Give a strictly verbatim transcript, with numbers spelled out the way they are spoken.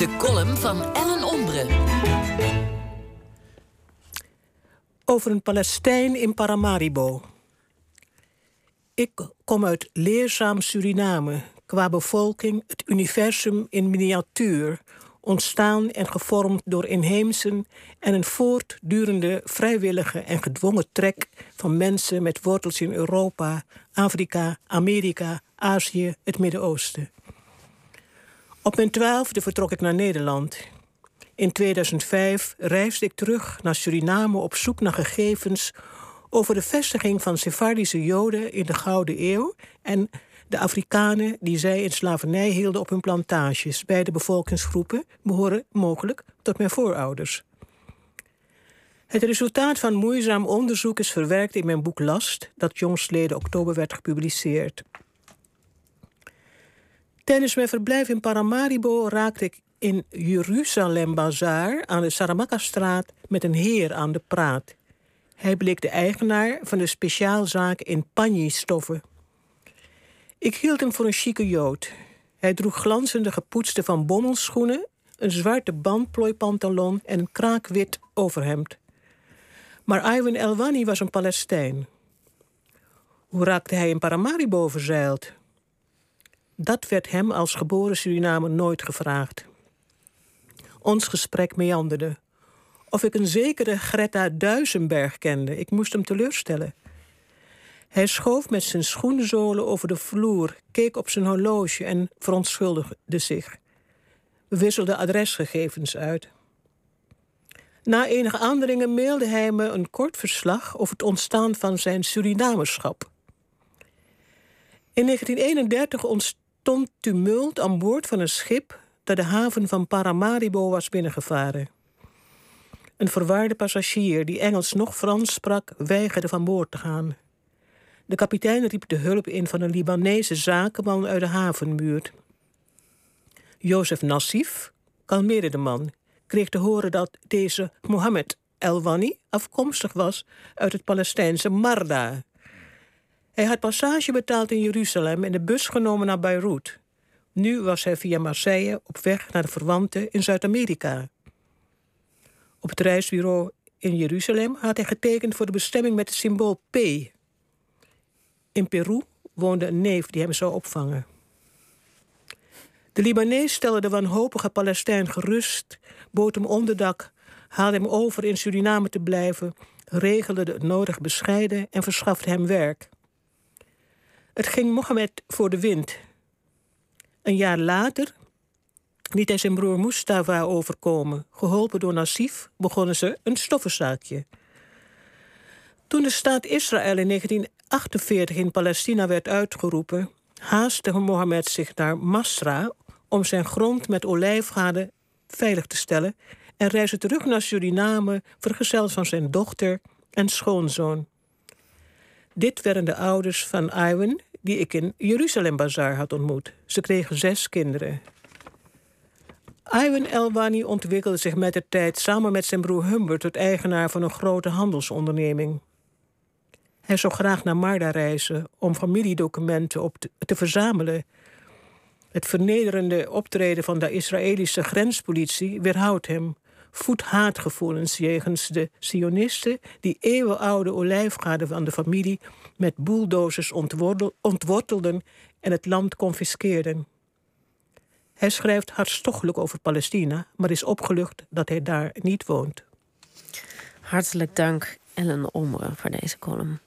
De column van Ellen Ombre. Over een Palestijn in Paramaribo. Ik kom uit leerzaam Suriname. Qua bevolking het universum in miniatuur. Ontstaan en gevormd door inheemsen en een voortdurende vrijwillige en gedwongen trek van mensen met wortels in Europa, Afrika, Amerika, Azië, het Midden-Oosten. Op mijn twaalfde vertrok ik naar Nederland. In tweeduizend vijf reisde ik terug naar Suriname op zoek naar gegevens over de vestiging van Sefardische Joden in de Gouden Eeuw en de Afrikanen die zij in slavernij hielden op hun plantages. Beide bevolkingsgroepen behoren mogelijk tot mijn voorouders. Het resultaat van moeizaam onderzoek is verwerkt in mijn boek Last, dat jongstleden oktober werd gepubliceerd. Tijdens mijn verblijf in Paramaribo raakte ik in Jeruzalem Bazaar aan de Saramakastraat met een heer aan de praat. Hij bleek de eigenaar van de speciaalzaak in panji-stoffen. Ik hield hem voor een chique Jood. Hij droeg glanzende gepoetste Van Bommelschoenen, een zwarte bandplooipantalon en een kraakwit overhemd. Maar Aywin Elwani was een Palestijn. Hoe raakte hij in Paramaribo verzeild? Dat werd hem als geboren Surinamer nooit gevraagd. Ons gesprek meanderde. Of ik een zekere Gretta Duisenberg kende, ik moest hem teleurstellen. Hij schoof met zijn schoenzolen over de vloer, keek op zijn horloge en verontschuldigde zich. We wisselden adresgegevens uit. Na enige aandringen mailde hij me een kort verslag over het ontstaan van zijn Surinamerschap. In negentien eenendertig ontstond tumult aan boord van een schip dat de haven van Paramaribo was binnengevaren. Een verwaarde passagier die Engels noch Frans sprak, weigerde van boord te gaan. De kapitein riep de hulp in van een Libanese zakenman uit de havenbuurt. Joseph Nassif kalmeerde de man, kreeg te horen dat deze Mohammed Elwani afkomstig was uit het Palestijnse Marda. Hij had passage betaald in Jeruzalem en de bus genomen naar Beiroet. Nu was hij via Marseille op weg naar de verwanten in Zuid-Amerika. Op het reisbureau in Jeruzalem had hij getekend voor de bestemming met het symbool P. In Peru woonde een neef die hem zou opvangen. De Libanees stelde de wanhopige Palestijn gerust, bood hem onderdak, haalde hem over in Suriname te blijven, regelde het nodig bescheiden en verschafte hem werk. Het ging Mohammed voor de wind. Een jaar later liet hij zijn broer Mustafa overkomen. Geholpen door Nassif begonnen ze een stoffenzaakje. Toen de staat Israël in negentien achtenveertig in Palestina werd uitgeroepen, haastte Mohammed zich naar Masra om zijn grond met olijfgaarden veilig te stellen en reisde terug naar Suriname, vergezeld van zijn dochter en schoonzoon. Dit werden de ouders van Aywin, die ik in Jeruzalem Bazaar had ontmoet. Ze kregen zes kinderen. Aywin Elwani ontwikkelde zich met de tijd samen met zijn broer Humbert tot eigenaar van een grote handelsonderneming. Hij zou graag naar Marda reizen om familiedocumenten op te, te verzamelen. Het vernederende optreden van de Israëlische grenspolitie weerhoudt hem. Voedt haatgevoelens jegens de Sionisten die eeuwenoude olijfgaarden van de familie met bulldozers ontwortelden en het land confiskeerden. Hij schrijft hartstochtelijk over Palestina, maar is opgelucht dat hij daar niet woont. Hartelijk dank, Ellen Ombre, voor deze column.